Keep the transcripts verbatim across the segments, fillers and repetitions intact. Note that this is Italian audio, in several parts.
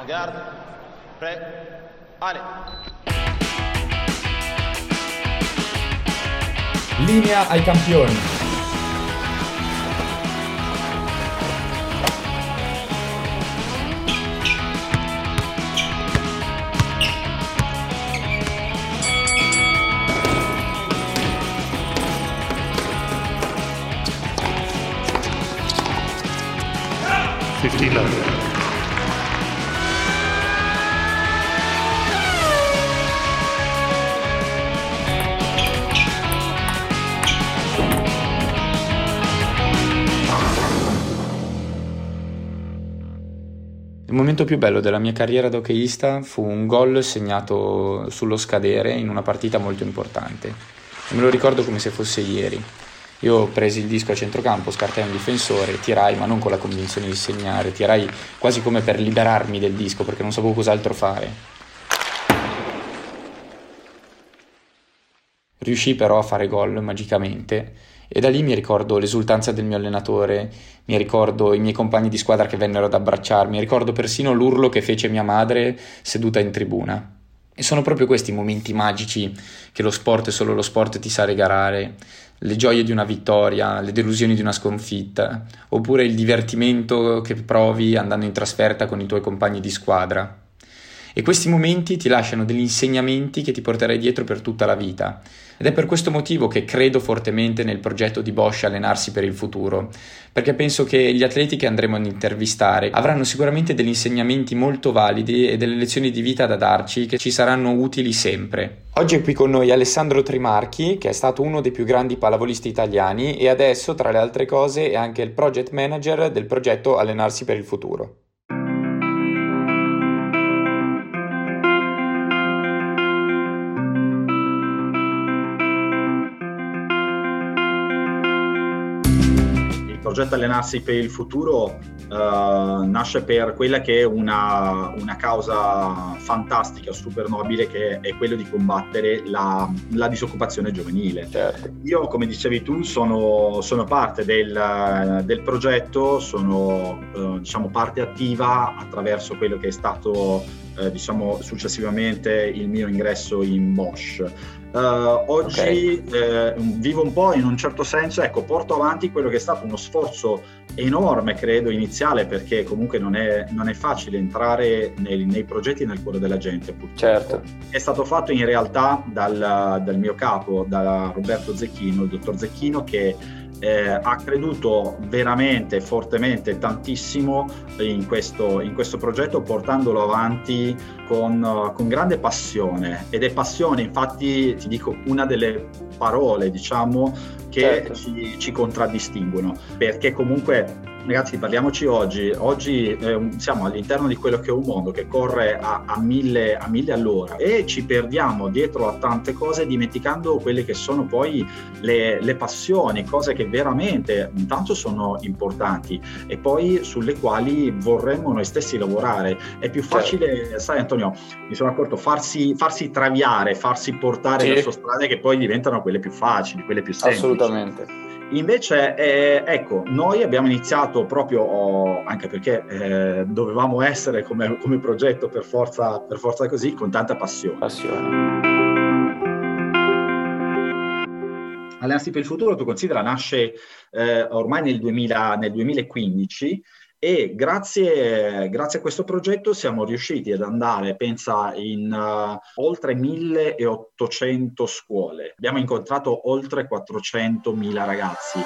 En garde. Prêt. Allez. Linea ai campioni. Il momento più bello della mia carriera da hockeyista fu un gol segnato sullo scadere in una partita molto importante. Me lo ricordo come se fosse ieri. Io presi il disco a centrocampo, scartai un difensore, tirai, ma non con la convinzione di segnare, tirai quasi come per liberarmi del disco perché non sapevo cos'altro fare. Riuscii però a fare gol magicamente e da lì mi ricordo l'esultanza del mio allenatore, mi ricordo i miei compagni di squadra che vennero ad abbracciarmi, ricordo persino l'urlo che fece mia madre seduta in tribuna. E sono proprio questi i momenti magici che lo sport e solo lo sport ti sa regalare, le gioie di una vittoria, le delusioni di una sconfitta, oppure il divertimento che provi andando in trasferta con i tuoi compagni di squadra. E questi momenti ti lasciano degli insegnamenti che ti porterai dietro per tutta la vita. Ed è per questo motivo che credo fortemente nel progetto di Bosch Allenarsi per il futuro, perché penso che gli atleti che andremo ad intervistare avranno sicuramente degli insegnamenti molto validi e delle lezioni di vita da darci che ci saranno utili sempre. Oggi è qui con noi Alessandro Trimarchi, che è stato uno dei più grandi pallavolisti italiani e adesso, tra le altre cose, è anche il project manager del progetto Allenarsi per il futuro. Il progetto Allenarsi per il futuro eh, nasce per quella che è una, una causa fantastica, super nobile, che è quello di combattere la, la disoccupazione giovanile. Certo. Io, come dicevi tu, sono, sono parte del, del progetto, sono eh, diciamo parte attiva attraverso quello che è stato eh, diciamo successivamente il mio ingresso in Bosch. Uh, oggi okay. eh, vivo un po' in un certo senso, ecco, porto avanti quello che è stato uno sforzo enorme, credo, iniziale, perché comunque non è, non è facile entrare nei, nei progetti nel cuore della gente, purtroppo. Certo. È stato fatto in realtà dal, dal mio capo, da Roberto Zecchino, il dottor Zecchino, che Eh, ha creduto veramente fortemente tantissimo in questo, in questo progetto, portandolo avanti con, con grande passione, ed è passione, infatti ti dico, una delle parole diciamo che certo. ci, ci contraddistinguono, perché comunque ragazzi, parliamoci oggi, oggi eh, siamo all'interno di quello che è un mondo che corre a, a, mille, a mille all'ora e ci perdiamo dietro a tante cose, dimenticando quelle che sono poi le, le passioni, cose che veramente intanto sono importanti e poi sulle quali vorremmo noi stessi lavorare. È più facile, certo. sai Antonio, mi sono accorto, farsi, farsi traviare, farsi portare sì. verso strade che poi diventano quelle più facili, quelle più semplici. Assolutamente. Invece, eh, ecco, noi abbiamo iniziato proprio, oh, anche perché eh, dovevamo essere come, come progetto per forza, per forza così, con tanta passione. Passione. Allenarsi per il futuro, tu considera, nasce eh, ormai nel, duemila, nel duemilaquindici e grazie, grazie a questo progetto siamo riusciti ad andare, pensa, in uh, oltre milleottocento scuole. Abbiamo incontrato oltre quattrocentomila ragazzi.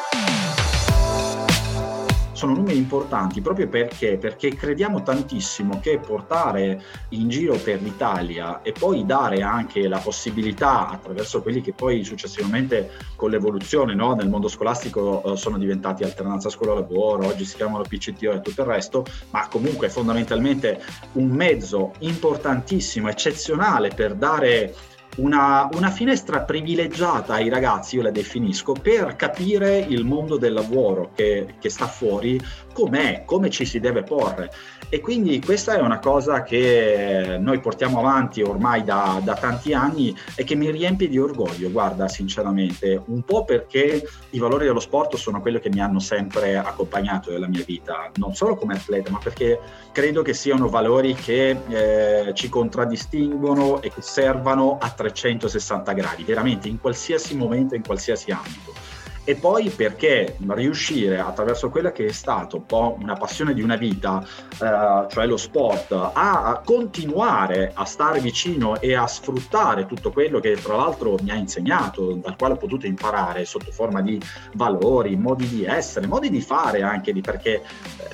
Sono numeri importanti proprio perché, perché crediamo tantissimo che portare in giro per l'Italia e poi dare anche la possibilità, attraverso quelli che poi successivamente con l'evoluzione, no, nel mondo scolastico eh, sono diventati alternanza scuola-lavoro, oggi si chiamano P C T O e tutto il resto, ma comunque fondamentalmente un mezzo importantissimo, eccezionale per dare Una, una finestra privilegiata ai ragazzi, io la definisco, per capire il mondo del lavoro che, che sta fuori, com'è, come ci si deve porre. E quindi questa è una cosa che noi portiamo avanti ormai da, da tanti anni e che mi riempie di orgoglio, guarda, sinceramente, un po' perché i valori dello sport sono quelli che mi hanno sempre accompagnato nella mia vita, non solo come atleta, ma perché credo che siano valori che eh, ci contraddistinguono e che servano a trecentosessanta gradi, veramente in qualsiasi momento, in qualsiasi ambito. E poi perché riuscire attraverso quella che è stata un po' una passione di una vita, eh, cioè lo sport, a continuare a stare vicino e a sfruttare tutto quello che tra l'altro mi ha insegnato, dal quale ho potuto imparare sotto forma di valori, modi di essere, modi di fare anche, di perché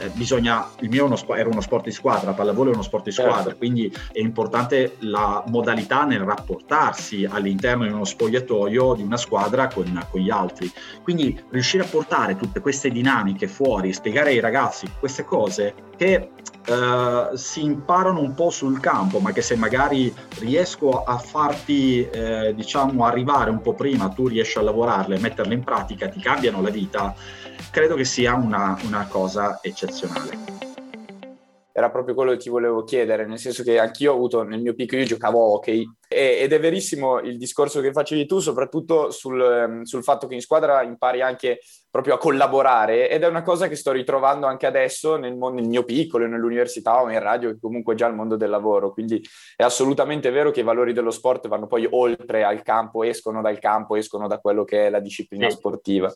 eh, bisogna, il mio uno, era uno sport di squadra, pallavolo è uno sport di squadra, quindi è importante la modalità nel rapportarsi all'interno di uno spogliatoio, di una squadra con, con gli altri. Quindi riuscire a portare tutte queste dinamiche fuori, spiegare ai ragazzi queste cose che eh, si imparano un po' sul campo, ma che se magari riesco a farti eh, diciamo arrivare un po' prima, tu riesci a lavorarle e metterle in pratica, ti cambiano la vita, credo che sia una, una cosa eccezionale. Era proprio quello che ti volevo chiedere, nel senso che anch'io ho avuto, nel mio piccolo, io giocavo a hockey, e, ed è verissimo il discorso che facevi tu, soprattutto sul, sul fatto che in squadra impari anche proprio a collaborare, ed è una cosa che sto ritrovando anche adesso nel, mondo, nel mio piccolo, nell'università o in radio, che comunque è già il mondo del lavoro, quindi è assolutamente vero che i valori dello sport vanno poi oltre al campo, escono dal campo, escono da quello che è la disciplina sportiva.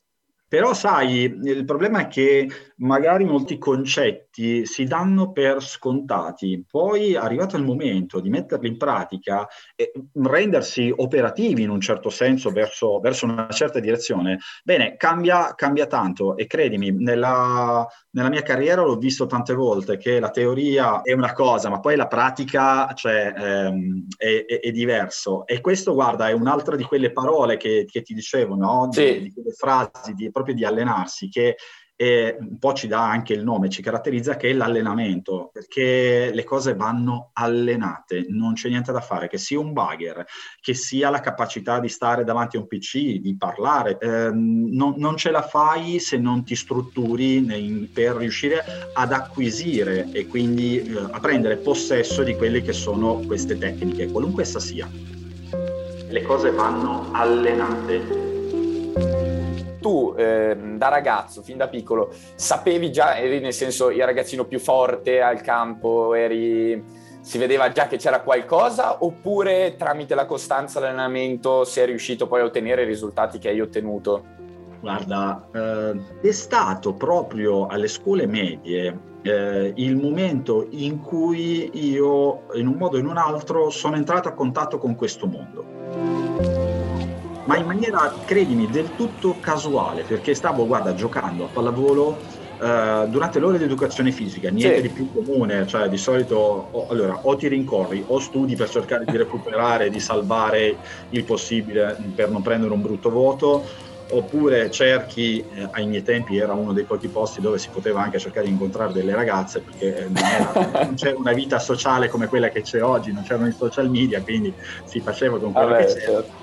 Però sai, il problema è che magari molti concetti si danno per scontati, poi arrivato il momento di metterli in pratica e rendersi operativi in un certo senso verso, verso una certa direzione, bene, cambia, cambia tanto, e credimi, nella, nella mia carriera l'ho visto tante volte che la teoria è una cosa, ma poi la pratica, cioè, ehm, è, è, è diverso. E questo, guarda, è un'altra di quelle parole che, che ti dicevo, no? Di, sì. di quelle frasi, di proprio di allenarsi, che è, un po' ci dà anche il nome, ci caratterizza, che è l'allenamento, perché le cose vanno allenate, non c'è niente da fare, che sia un bugger, che sia la capacità di stare davanti a un P C, di parlare, eh, non, non ce la fai se non ti strutturi nei, per riuscire ad acquisire e quindi eh, a prendere possesso di quelle che sono queste tecniche, qualunque essa sia. Le cose vanno allenate. Tu eh, da ragazzo, fin da piccolo, sapevi già, eri nel senso il ragazzino più forte al campo, eri, si vedeva già che c'era qualcosa, oppure tramite la costanza all'allenamento sei riuscito poi a ottenere i risultati che hai ottenuto? Guarda, eh, è stato proprio alle scuole medie eh, il momento in cui io, in un modo o in un altro, sono entrato a contatto con questo mondo. Ma in maniera, credimi, del tutto casuale, perché stavo, guarda, giocando a pallavolo eh, durante l'ora di educazione fisica, niente sì. di più comune, cioè di solito o, allora, o ti rincorri o studi per cercare di recuperare, di salvare il possibile per non prendere un brutto voto, oppure cerchi, eh, ai miei tempi era uno dei pochi posti dove si poteva anche cercare di incontrare delle ragazze, perché non, era, non c'era una vita sociale come quella che c'è oggi, non c'erano i social media, quindi si faceva con quello ah, che beh, c'era. Certo.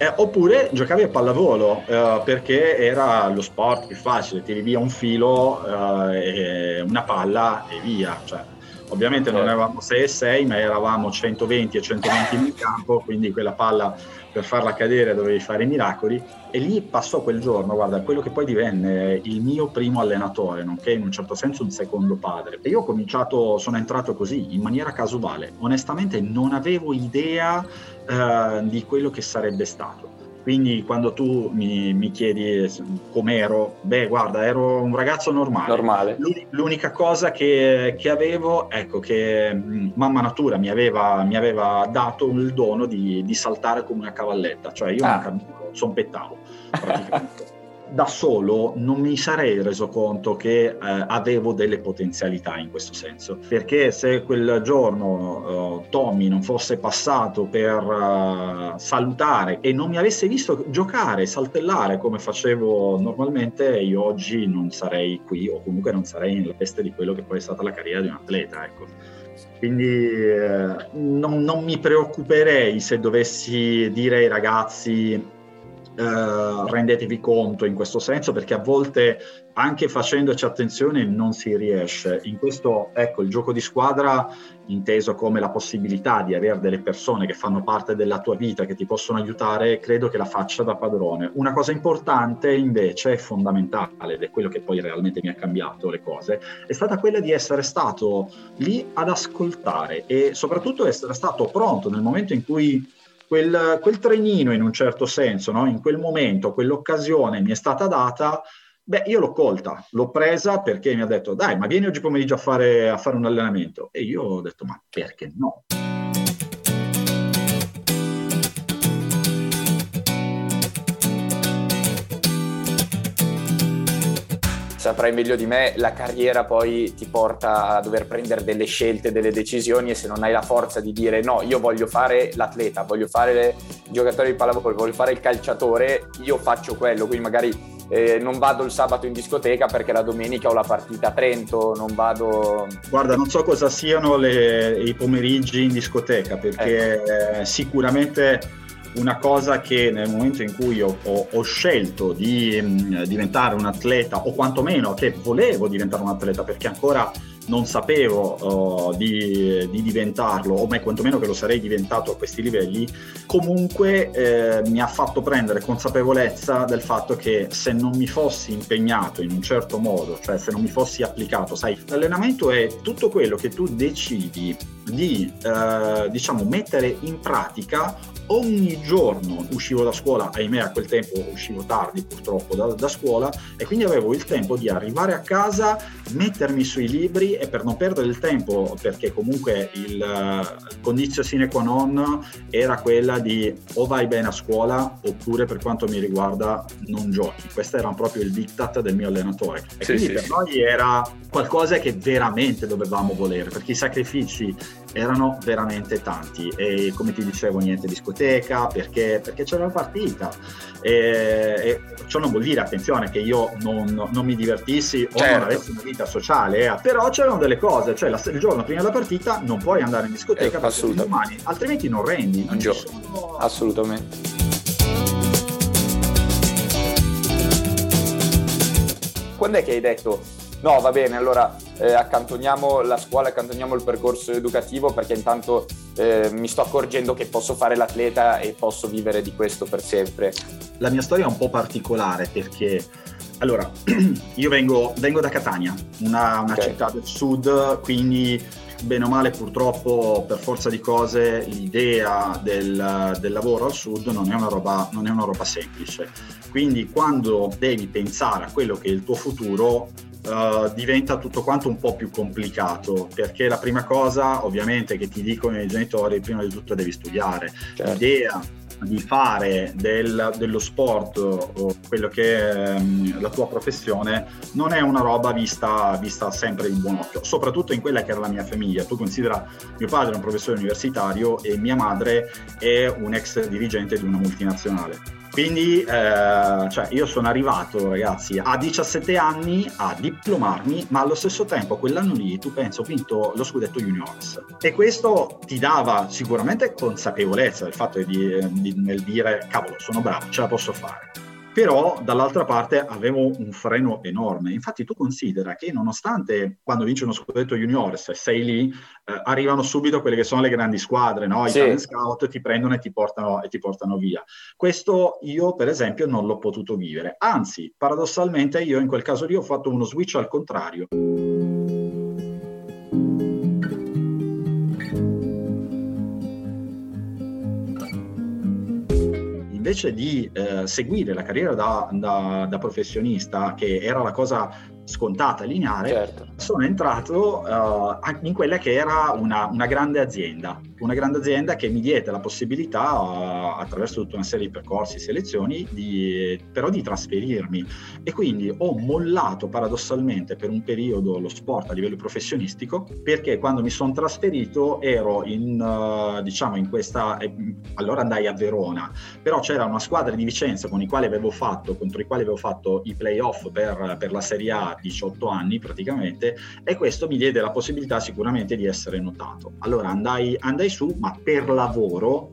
Eh, oppure giocavi a pallavolo eh, perché era lo sport più facile, tiri via un filo, eh, e una palla e via. Cioè, ovviamente non eravamo sei e sei, ma eravamo centoventi e centoventi nel campo, quindi quella palla per farla cadere dovevi fare i miracoli. E lì passò quel giorno, guarda, quello che poi divenne il mio primo allenatore, nonché in un certo senso un secondo padre. E io ho cominciato, sono entrato così, in maniera casuale. Onestamente non avevo idea eh, di quello che sarebbe stato. Quindi quando tu mi, mi chiedi com'ero, beh, guarda, ero un ragazzo normale. normale. L'unica cosa che, che avevo, ecco, che mamma natura mi aveva, mi aveva dato il dono di, di saltare come una cavalletta. Cioè io ah. non capivo, zompettavo praticamente. Da solo non mi sarei reso conto che eh, avevo delle potenzialità in questo senso, perché se quel giorno eh, Tommy non fosse passato per eh, salutare e non mi avesse visto giocare, saltellare come facevo normalmente, io oggi non sarei qui, o comunque non sarei nella veste di quello che poi è stata la carriera di un atleta, ecco. Quindi eh, non, non mi preoccuperei se dovessi dire ai ragazzi eh, rendetevi conto in questo senso, perché a volte anche facendoci attenzione non si riesce. In questo, ecco, il gioco di squadra inteso come la possibilità di avere delle persone che fanno parte della tua vita, che ti possono aiutare, credo che la faccia da padrone. Una cosa importante invece, fondamentale, ed è quello che poi realmente mi ha cambiato le cose, è stata quella di essere stato lì ad ascoltare e soprattutto essere stato pronto nel momento in cui quel, quel trenino, in un certo senso, no? In quel momento, quell'occasione mi è stata data. Beh, io l'ho colta, l'ho presa, perché mi ha detto dai, ma vieni oggi pomeriggio a fare, a fare un allenamento. E io ho detto ma perché no? Saprai meglio di me, la carriera poi ti porta a dover prendere delle scelte, delle decisioni, e se non hai la forza di dire no, io voglio fare l'atleta, voglio fare il giocatore di pallavolo, voglio fare il calciatore, io faccio quello, quindi magari... Eh, non vado il sabato in discoteca perché la domenica ho la partita a Trento, non vado... Guarda, non so cosa siano le, i pomeriggi in discoteca, perché ecco. eh, sicuramente una cosa che nel momento in cui ho, ho, ho scelto di mh, diventare un atleta, o quantomeno che volevo diventare un atleta, perché ancora non sapevo uh, di, di diventarlo, o mai quantomeno che lo sarei diventato a questi livelli, comunque eh, mi ha fatto prendere consapevolezza del fatto che se non mi fossi impegnato in un certo modo, cioè se non mi fossi applicato, sai, l'allenamento è tutto quello che tu decidi di eh, diciamo mettere in pratica ogni giorno. Uscivo da scuola, ahimè a quel tempo uscivo tardi purtroppo da, da scuola, e quindi avevo il tempo di arrivare a casa, mettermi sui libri, e per non perdere il tempo, perché comunque il uh, condizio sine qua non era quella di o vai bene a scuola oppure, per quanto mi riguarda, non giochi. Questo era proprio il diktat del mio allenatore, e sì, quindi sì, per sì. Noi era qualcosa che veramente dovevamo volere, perché i sacrifici erano veramente tanti, e come ti dicevo niente discoteca perché, perché c'era la partita, e, e ciò non vuol dire, attenzione, che io non, non mi divertissi, certo, o non avessi una vita sociale, eh. Però c'erano delle cose, cioè la, il giorno prima della partita non puoi andare in discoteca, eh, perché domani, altrimenti non rendi, non giochi, sono... assolutamente. Quando è che hai detto no, va bene, allora eh, accantoniamo la scuola, accantoniamo il percorso educativo, perché intanto eh, mi sto accorgendo che posso fare l'atleta e posso vivere di questo per sempre? La mia storia è un po' particolare, perché allora io vengo, vengo da Catania, una, una okay. città del sud, quindi bene o male purtroppo per forza di cose l'idea del, del lavoro al sud non è una roba, non è una roba semplice. Quindi quando devi pensare a quello che è il tuo futuro, Uh, diventa tutto quanto un po' più complicato, perché la prima cosa ovviamente che ti dicono i genitori, prima di tutto devi studiare. Certo. L'idea di fare del, dello sport o quello che è um, la tua professione non è una roba vista, vista sempre di buon occhio, soprattutto in quella che era la mia famiglia. Tu considera, mio padre è un professore universitario e mia madre è un ex dirigente di una multinazionale. Quindi eh, cioè io sono arrivato, ragazzi, a diciassette anni a diplomarmi, ma allo stesso tempo quell'anno lì, tu pensi, ho vinto lo scudetto juniors, e questo ti dava sicuramente consapevolezza del fatto di, di, nel dire cavolo, sono bravo, ce la posso fare. Però dall'altra parte avevo un freno enorme. Infatti tu considera che nonostante quando vinci uno scudetto juniors e sei lì, eh, arrivano subito quelle che sono le grandi squadre, no? I sì. talent scout ti prendono e ti portano e ti portano via. Questo io per esempio non l'ho potuto vivere. Anzi, paradossalmente io in quel caso lì ho fatto uno switch al contrario. Invece di eh, seguire la carriera da, da, da professionista, che era la cosa scontata, lineare, certo, sono entrato uh, in quella che era una, una grande azienda, una grande azienda che mi diede la possibilità, uh, attraverso tutta una serie di percorsi, selezioni, di, però di trasferirmi, e quindi ho mollato paradossalmente per un periodo lo sport a livello professionistico, perché quando mi sono trasferito ero in, uh, diciamo in questa, eh, allora andai a Verona, però c'era una squadra di Vicenza con i quali avevo fatto, contro i quali avevo fatto i play-off per, per la Serie A diciotto anni praticamente, cliente, e questo mi diede la possibilità sicuramente di essere notato. Allora andai, andai su, ma per lavoro,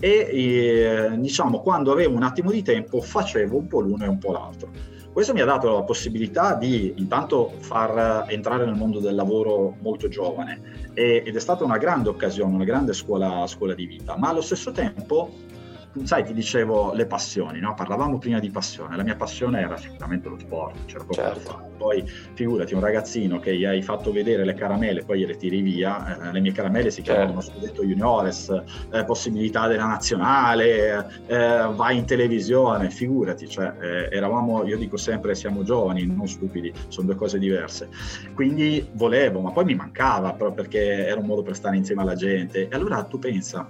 e eh, diciamo quando avevo un attimo di tempo facevo un po' l'uno e un po' l'altro. Questo mi ha dato la possibilità di intanto far entrare nel mondo del lavoro molto giovane, e, ed è stata una grande occasione, una grande scuola, scuola di vita, ma allo stesso tempo, sai, ti dicevo le passioni, no? Parlavamo prima di passione, la mia passione era sicuramente lo sport, c'era poco da fare. Poi figurati un ragazzino che gli hai fatto vedere le caramelle, poi le tiri via, eh, le mie caramelle si chiamano uno scudetto juniores, eh, possibilità della nazionale, eh, vai in televisione, figurati, cioè eh, eravamo, io dico sempre siamo giovani, non stupidi, sono due cose diverse, quindi volevo, ma poi mi mancava proprio perché era un modo per stare insieme alla gente. E allora tu pensa,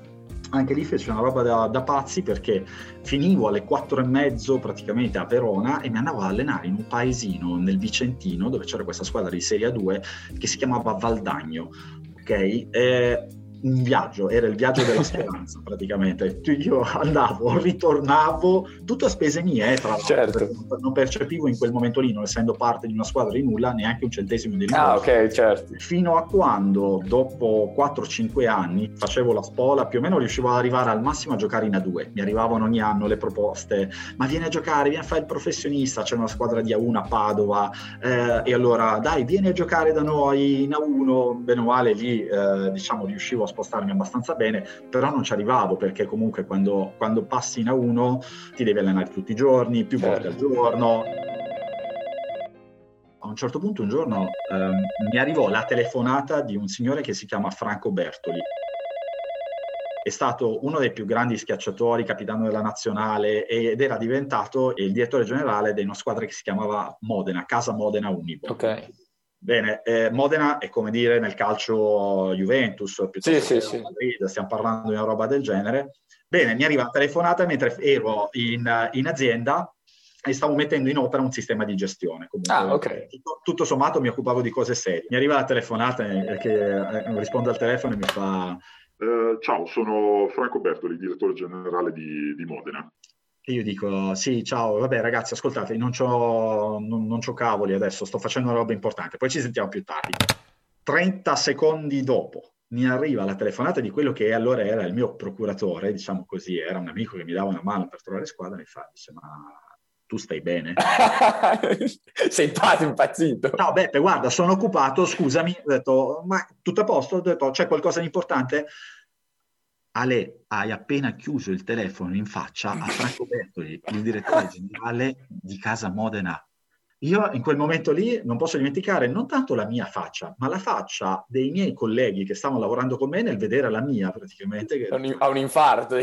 anche lì fece una roba da, da pazzi, perché finivo alle quattro e mezzo praticamente a Verona e mi andavo ad allenare in un paesino nel Vicentino dove c'era questa squadra di Serie A due che si chiamava Valdagno, ok? E un viaggio, era il viaggio della speranza praticamente, io andavo, ritornavo, tutto a spese mie, eh, tra l'altro, certo. Non percepivo in quel momento lì, non essendo parte di una squadra di nulla, neanche un centesimo di nulla. Ah, okay, certo. Fino a quando dopo quattro cinque anni facevo la spola, più o meno riuscivo ad arrivare al massimo a giocare in A due, mi arrivavano ogni anno le proposte, ma vieni a giocare, vieni a fare il professionista, c'è una squadra di A uno a Padova, eh, e allora dai vieni a giocare da noi in A uno, bene o male lì eh, diciamo riuscivo a spostarmi abbastanza bene, però non ci arrivavo perché comunque quando, quando passi in A uno ti devi allenare tutti i giorni, più volte al giorno. A un certo punto un giorno ehm, mi arrivò la telefonata di un signore che si chiama Franco Bertoli. È stato uno dei più grandi schiacciatori, capitano della nazionale, ed era diventato il direttore generale di una squadra che si chiamava Modena, Casa Modena Unipol. Ok. Bene, eh, Modena è come dire nel calcio Juventus, piuttosto sì, che sì, Madrid, sì. Stiamo parlando di una roba del genere. Bene, mi arriva la telefonata mentre ero in, in azienda e stavo mettendo in opera un sistema di gestione. Comunque, ah, okay. tutto, tutto sommato mi occupavo di cose serie. Mi arriva la telefonata che eh, risponde al telefono e mi fa eh, ciao, sono Franco Bertoli, direttore generale di, di Modena. E io dico, sì, ciao, vabbè ragazzi, ascoltate, non c'ho, non, non c'ho cavoli adesso, sto facendo una roba importante, poi ci sentiamo più tardi. trenta secondi dopo mi arriva la telefonata di quello che allora era il mio procuratore, diciamo così, era un amico che mi dava una mano per trovare squadra, e mi fa, dice, ma... tu stai bene? Sei impazzito. No, Beppe, guarda, sono occupato, scusami, ho detto, ma tutto a posto? Ho detto, c'è qualcosa di importante? Ale, hai appena chiuso il telefono in faccia a Franco Bertoli, il direttore generale di Casa Modena. Io in quel momento lì non posso dimenticare non tanto la mia faccia, ma la faccia dei miei colleghi che stavano lavorando con me nel vedere la mia praticamente. Che... ha un infarto.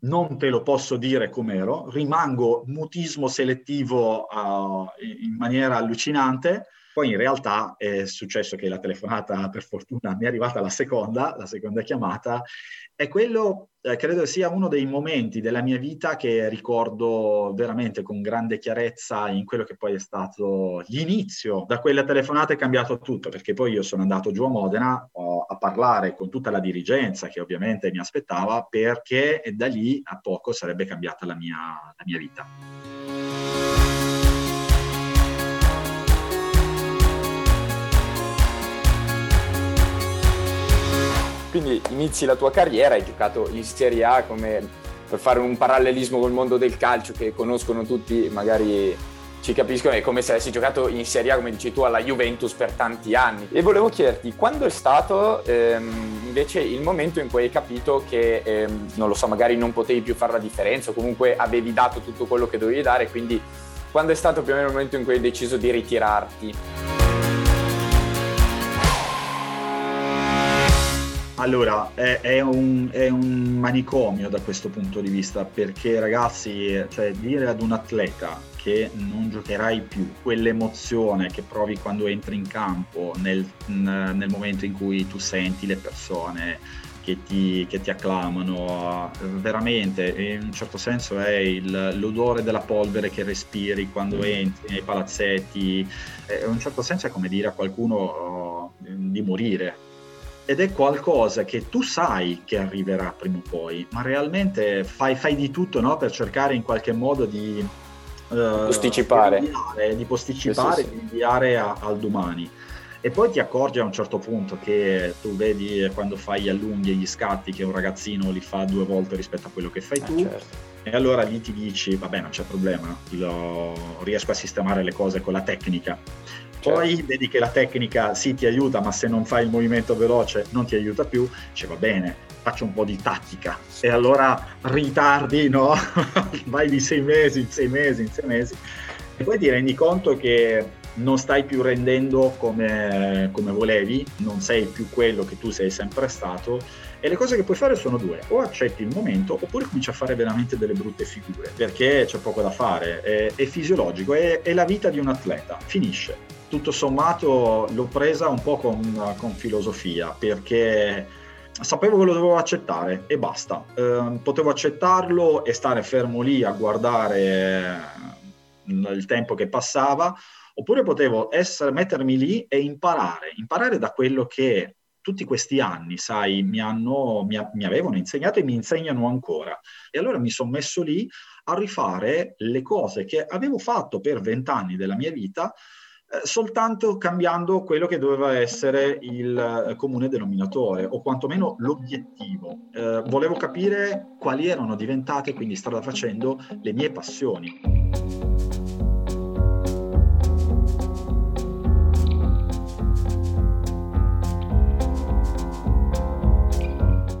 Non te lo posso dire com'ero, rimango mutismo selettivo uh, in maniera allucinante. Poi in realtà è successo che la telefonata, per fortuna, mi è arrivata la seconda, la seconda chiamata, e quello eh, credo sia uno dei momenti della mia vita che ricordo veramente con grande chiarezza in quello che poi è stato l'inizio. Da quella telefonata è cambiato tutto, perché poi io sono andato giù a Modena oh, a parlare con tutta la dirigenza che ovviamente mi aspettava, perché da lì a poco sarebbe cambiata la mia, la mia vita. Quindi inizi la tua carriera, hai giocato in Serie A, come per fare un parallelismo col mondo del calcio che conoscono tutti, magari ci capiscono, è come se avessi giocato in Serie A, come dici tu, alla Juventus per tanti anni. E volevo chiederti, quando è stato ehm, invece il momento in cui hai capito che, ehm, non lo so, magari non potevi più fare la differenza, o comunque avevi dato tutto quello che dovevi dare, quindi quando è stato più o meno il momento in cui hai deciso di ritirarti? Allora, è, è, un, è un manicomio da questo punto di vista, perché ragazzi, cioè dire ad un atleta che non giocherai più, quell'emozione che provi quando entri in campo, nel, nel momento in cui tu senti le persone che ti, che ti acclamano, veramente, in un certo senso è il, l'odore della polvere che respiri quando entri nei palazzetti, in un certo senso è come dire a qualcuno di morire. Ed è qualcosa che tu sai che arriverà prima o poi, ma realmente fai, fai di tutto, no? Per cercare in qualche modo di uh, posticipare, di rinviare, di posticipare, sì, sì, sì. Di rinviare a, al domani. E poi ti accorgi a un certo punto che tu vedi quando fai gli allunghi e gli scatti che un ragazzino li fa due volte rispetto a quello che fai ah, tu, certo. E allora lì ti dici, vabbè, non c'è problema, lo... riesco a sistemare le cose con la tecnica. Certo. Poi vedi che la tecnica sì ti aiuta, ma se non fai il movimento veloce non ti aiuta più, dice va bene, faccio un po' di tattica. E allora ritardi, no? Vai di sei mesi, in sei mesi, in sei mesi. E poi ti rendi conto che non stai più rendendo come, come volevi, non sei più quello che tu sei sempre stato, e le cose che puoi fare sono due: o accetti il momento oppure cominci a fare veramente delle brutte figure, perché c'è poco da fare, è, è fisiologico, è, è la vita di un atleta, finisce. Tutto sommato l'ho presa un po' con, con filosofia, perché sapevo che lo dovevo accettare e basta. Eh, potevo accettarlo e stare fermo lì a guardare il tempo che passava, oppure potevo essere, mettermi lì e imparare, imparare da quello che tutti questi anni, sai, mi hanno, mi, mi avevano insegnato e mi insegnano ancora. E allora mi sono messo lì a rifare le cose che avevo fatto per vent'anni della mia vita, eh, soltanto cambiando quello che doveva essere il eh, comune denominatore, o quantomeno l'obiettivo. Eh, volevo capire quali erano diventate, quindi strada facendo, le mie passioni.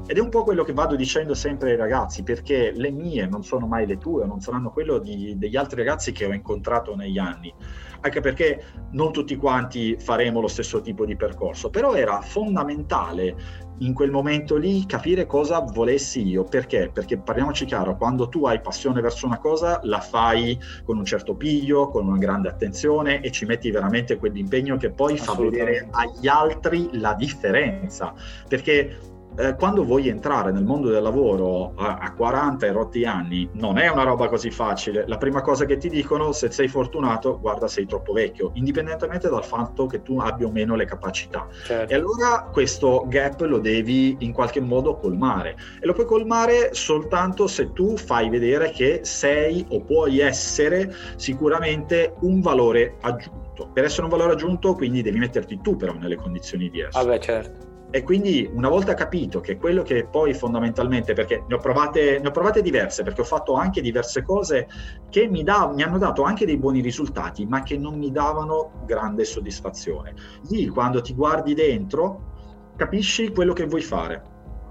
Ed è un po' quello che vado dicendo sempre ai ragazzi, perché le mie non sono mai le tue, non saranno quello di, degli altri ragazzi che ho incontrato negli anni, anche perché non tutti quanti faremo lo stesso tipo di percorso, però era fondamentale in quel momento lì capire cosa volessi io, perché? Perché parliamoci chiaro, quando tu hai passione verso una cosa la fai con un certo piglio, con una grande attenzione, e ci metti veramente quell'impegno che poi fa vedere agli altri la differenza, perché quando vuoi entrare nel mondo del lavoro a quaranta e rotti anni non è una roba così facile. La prima cosa che ti dicono, se sei fortunato, guarda, sei troppo vecchio, indipendentemente dal fatto che tu abbia o meno le capacità. Certo. E allora questo gap lo devi in qualche modo colmare, e lo puoi colmare soltanto se tu fai vedere che sei o puoi essere sicuramente un valore aggiunto. Per essere un valore aggiunto quindi devi metterti tu però nelle condizioni di essere. Vabbè, certo. E quindi una volta capito che quello che poi fondamentalmente, perché ne ho provate, ne ho provate diverse, perché ho fatto anche diverse cose che mi, da, mi hanno dato anche dei buoni risultati, ma che non mi davano grande soddisfazione. Lì, quando ti guardi dentro, capisci quello che vuoi fare.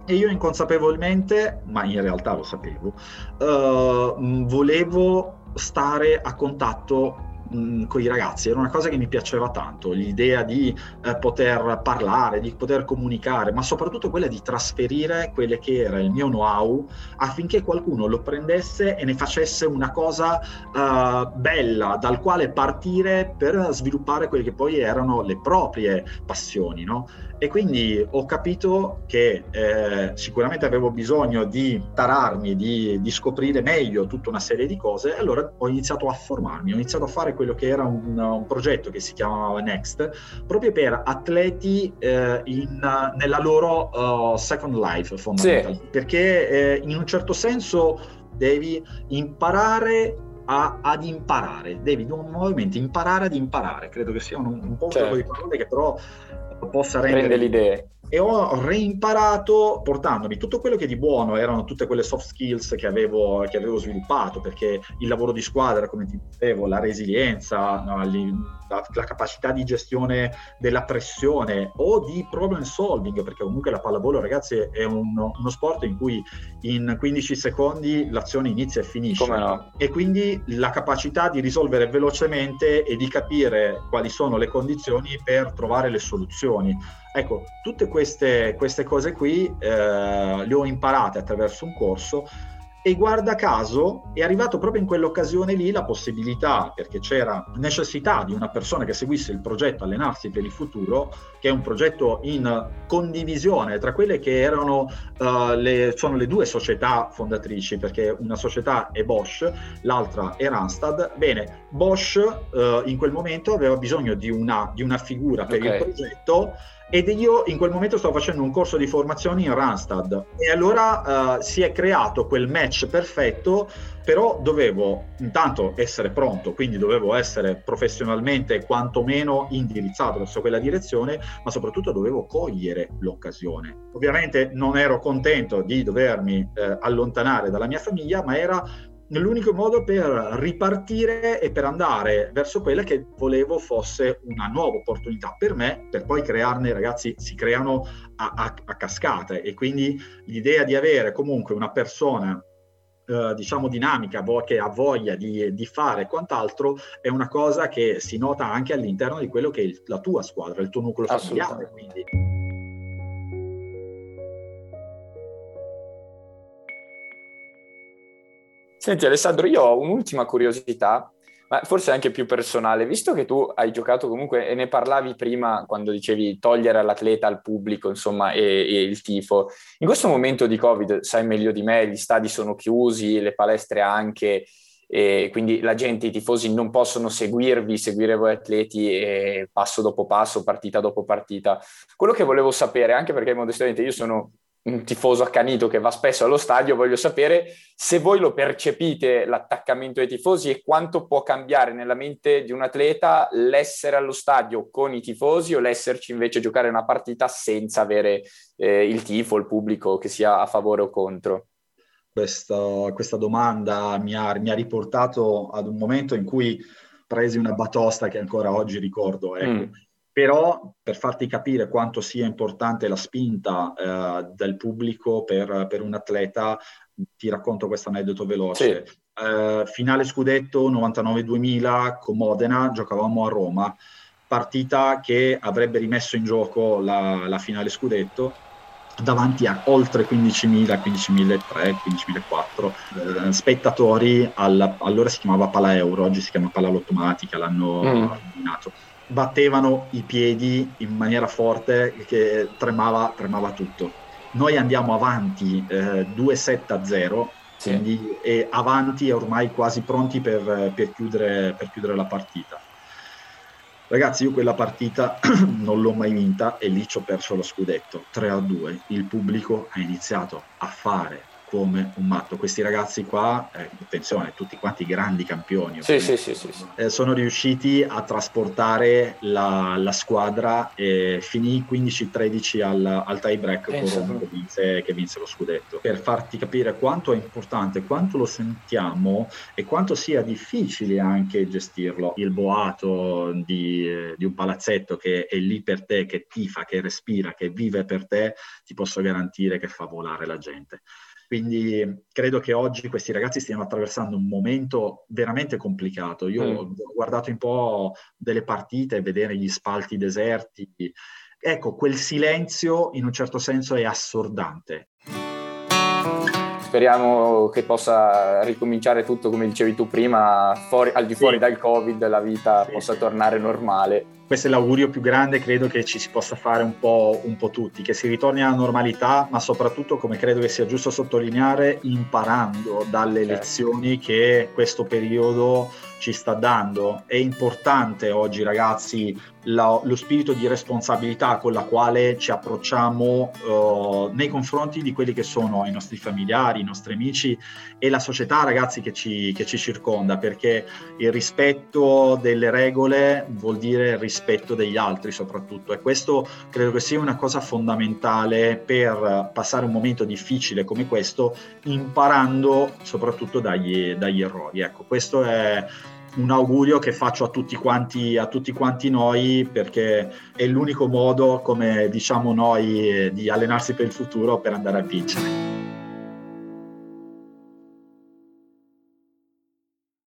E io inconsapevolmente, ma in realtà lo sapevo, uh, volevo stare a contatto con i ragazzi, era una cosa che mi piaceva tanto, l'idea di eh, poter parlare, di poter comunicare, ma soprattutto quella di trasferire quelle che era il mio know-how affinché qualcuno lo prendesse e ne facesse una cosa eh, bella, dal quale partire per sviluppare quelle che poi erano le proprie passioni, no? E quindi ho capito che eh, sicuramente avevo bisogno di tararmi, di, di scoprire meglio tutta una serie di cose, e allora ho iniziato a formarmi, ho iniziato a fare quello che era un, un progetto che si chiamava NEST, proprio per atleti eh, in, nella loro uh, second life fondamentalmente, sì. Perché eh, in un certo senso devi imparare A, ad imparare, devi nuovamente imparare ad imparare, credo che sia un, un po' un certo. Di parole che però possa rendere Prende l'idea. E ho reimparato portandomi tutto quello che di buono erano tutte quelle soft skills che avevo, che avevo sviluppato, perché il lavoro di squadra, come ti dicevo, la resilienza, no, la, la capacità di gestione della pressione o di problem solving, perché comunque la pallavolo, ragazzi, è uno, uno sport in cui in quindici secondi l'azione inizia e finisce. Come no? E quindi la capacità di risolvere velocemente e di capire quali sono le condizioni per trovare le soluzioni. Ecco, tutte queste, queste cose qui eh, le ho imparate attraverso un corso, e guarda caso è arrivato proprio in quell'occasione lì la possibilità, perché c'era necessità di una persona che seguisse il progetto Allenarsi per il Futuro, che è un progetto in condivisione tra quelle che erano uh, le, sono le due società fondatrici, perché una società è Bosch, l'altra è Randstad. Bene, Bosch uh, in quel momento aveva bisogno di una, di una figura per okay. il progetto, ed io in quel momento stavo facendo un corso di formazione in Randstad e allora uh, si è creato quel match perfetto, però dovevo intanto essere pronto, quindi dovevo essere professionalmente quantomeno indirizzato verso quella direzione, ma soprattutto dovevo cogliere l'occasione. Ovviamente non ero contento di dovermi eh, allontanare dalla mia famiglia, ma era l'unico modo per ripartire e per andare verso quella che volevo fosse una nuova opportunità per me, per poi crearne, ragazzi, si creano a, a, a cascate, e quindi l'idea di avere comunque una persona eh, diciamo dinamica, che ha voglia di, di fare quant'altro, è una cosa che si nota anche all'interno di quello che è il, la tua squadra, il tuo nucleo familiare, quindi... Senti Alessandro, io ho un'ultima curiosità, ma forse anche più personale, visto che tu hai giocato comunque, e ne parlavi prima quando dicevi togliere all'atleta, al pubblico, insomma, e, e il tifo. In questo momento di Covid, sai meglio di me, gli stadi sono chiusi, le palestre anche, e quindi la gente, i tifosi non possono seguirvi, seguire voi atleti e passo dopo passo, partita dopo partita. Quello che volevo sapere, anche perché modestamente io sono... un tifoso accanito che va spesso allo stadio, voglio sapere se voi lo percepite l'attaccamento ai tifosi e quanto può cambiare nella mente di un atleta l'essere allo stadio con i tifosi o l'esserci invece giocare una partita senza avere eh, il tifo, il pubblico, che sia a favore o contro. Questa, questa domanda mi ha, mi ha riportato ad un momento in cui presi una batosta che ancora oggi ricordo, ecco. Mm. Però per farti capire quanto sia importante la spinta eh, del pubblico per, per un atleta, ti racconto questo aneddoto veloce. Sì. Eh, finale scudetto novantanove duemila con Modena, giocavamo a Roma, partita che avrebbe rimesso in gioco la, la finale scudetto, davanti a oltre quindicimila, quindicimilatrecento, quindicimilaquattrocento eh, spettatori, alla, allora si chiamava Pala Euro, oggi si chiama Pala Lottomatica, l'hanno nominato. Mm. Battevano i piedi in maniera forte che tremava, tremava tutto. Noi andiamo avanti eh, due sette a zero, sì. Quindi e avanti e ormai quasi pronti per, per, chiudere, per chiudere la partita. Ragazzi, io quella partita non l'ho mai vinta e lì ci ho perso lo scudetto, tre a due. Il pubblico ha iniziato a fare come un matto. Questi ragazzi qua, eh, attenzione, tutti quanti grandi campioni, sì, sì, sì, sì, sì. Eh, sono riusciti a trasportare la, la squadra e finì quindici tredici al, al tie break con Roma che vinse, che vinse lo scudetto. Per farti capire quanto è importante, quanto lo sentiamo e quanto sia difficile anche gestirlo. Il boato di, di un palazzetto che è lì per te, che tifa, che respira, che vive per te, ti posso garantire che fa volare la gente. Quindi credo che oggi questi ragazzi stiano attraversando un momento veramente complicato. Io mm. ho guardato un po' delle partite, vedere gli spalti deserti. Ecco, quel silenzio in un certo senso è assordante. Speriamo che possa ricominciare tutto, come dicevi tu prima, fuori, al di fuori sì. dal Covid, la vita sì. possa tornare normale. Questo è l'augurio più grande, credo che ci si possa fare un po', un po' tutti, che si ritorni alla normalità, ma soprattutto, come credo che sia giusto sottolineare, imparando dalle certo. lezioni che questo periodo ci sta dando. È importante oggi, ragazzi, la, lo spirito di responsabilità con la quale ci approcciamo uh, nei confronti di quelli che sono i nostri familiari, i nostri amici e la società, ragazzi, che ci, che ci circonda, perché il rispetto delle regole vuol dire rispetto rispetto degli altri soprattutto, e questo credo che sia una cosa fondamentale per passare un momento difficile come questo, imparando soprattutto dagli, dagli errori. Ecco, questo è un augurio che faccio a tutti quanti, a tutti quanti noi, perché è l'unico modo, come diciamo noi, di allenarsi per il futuro, per andare a vincere.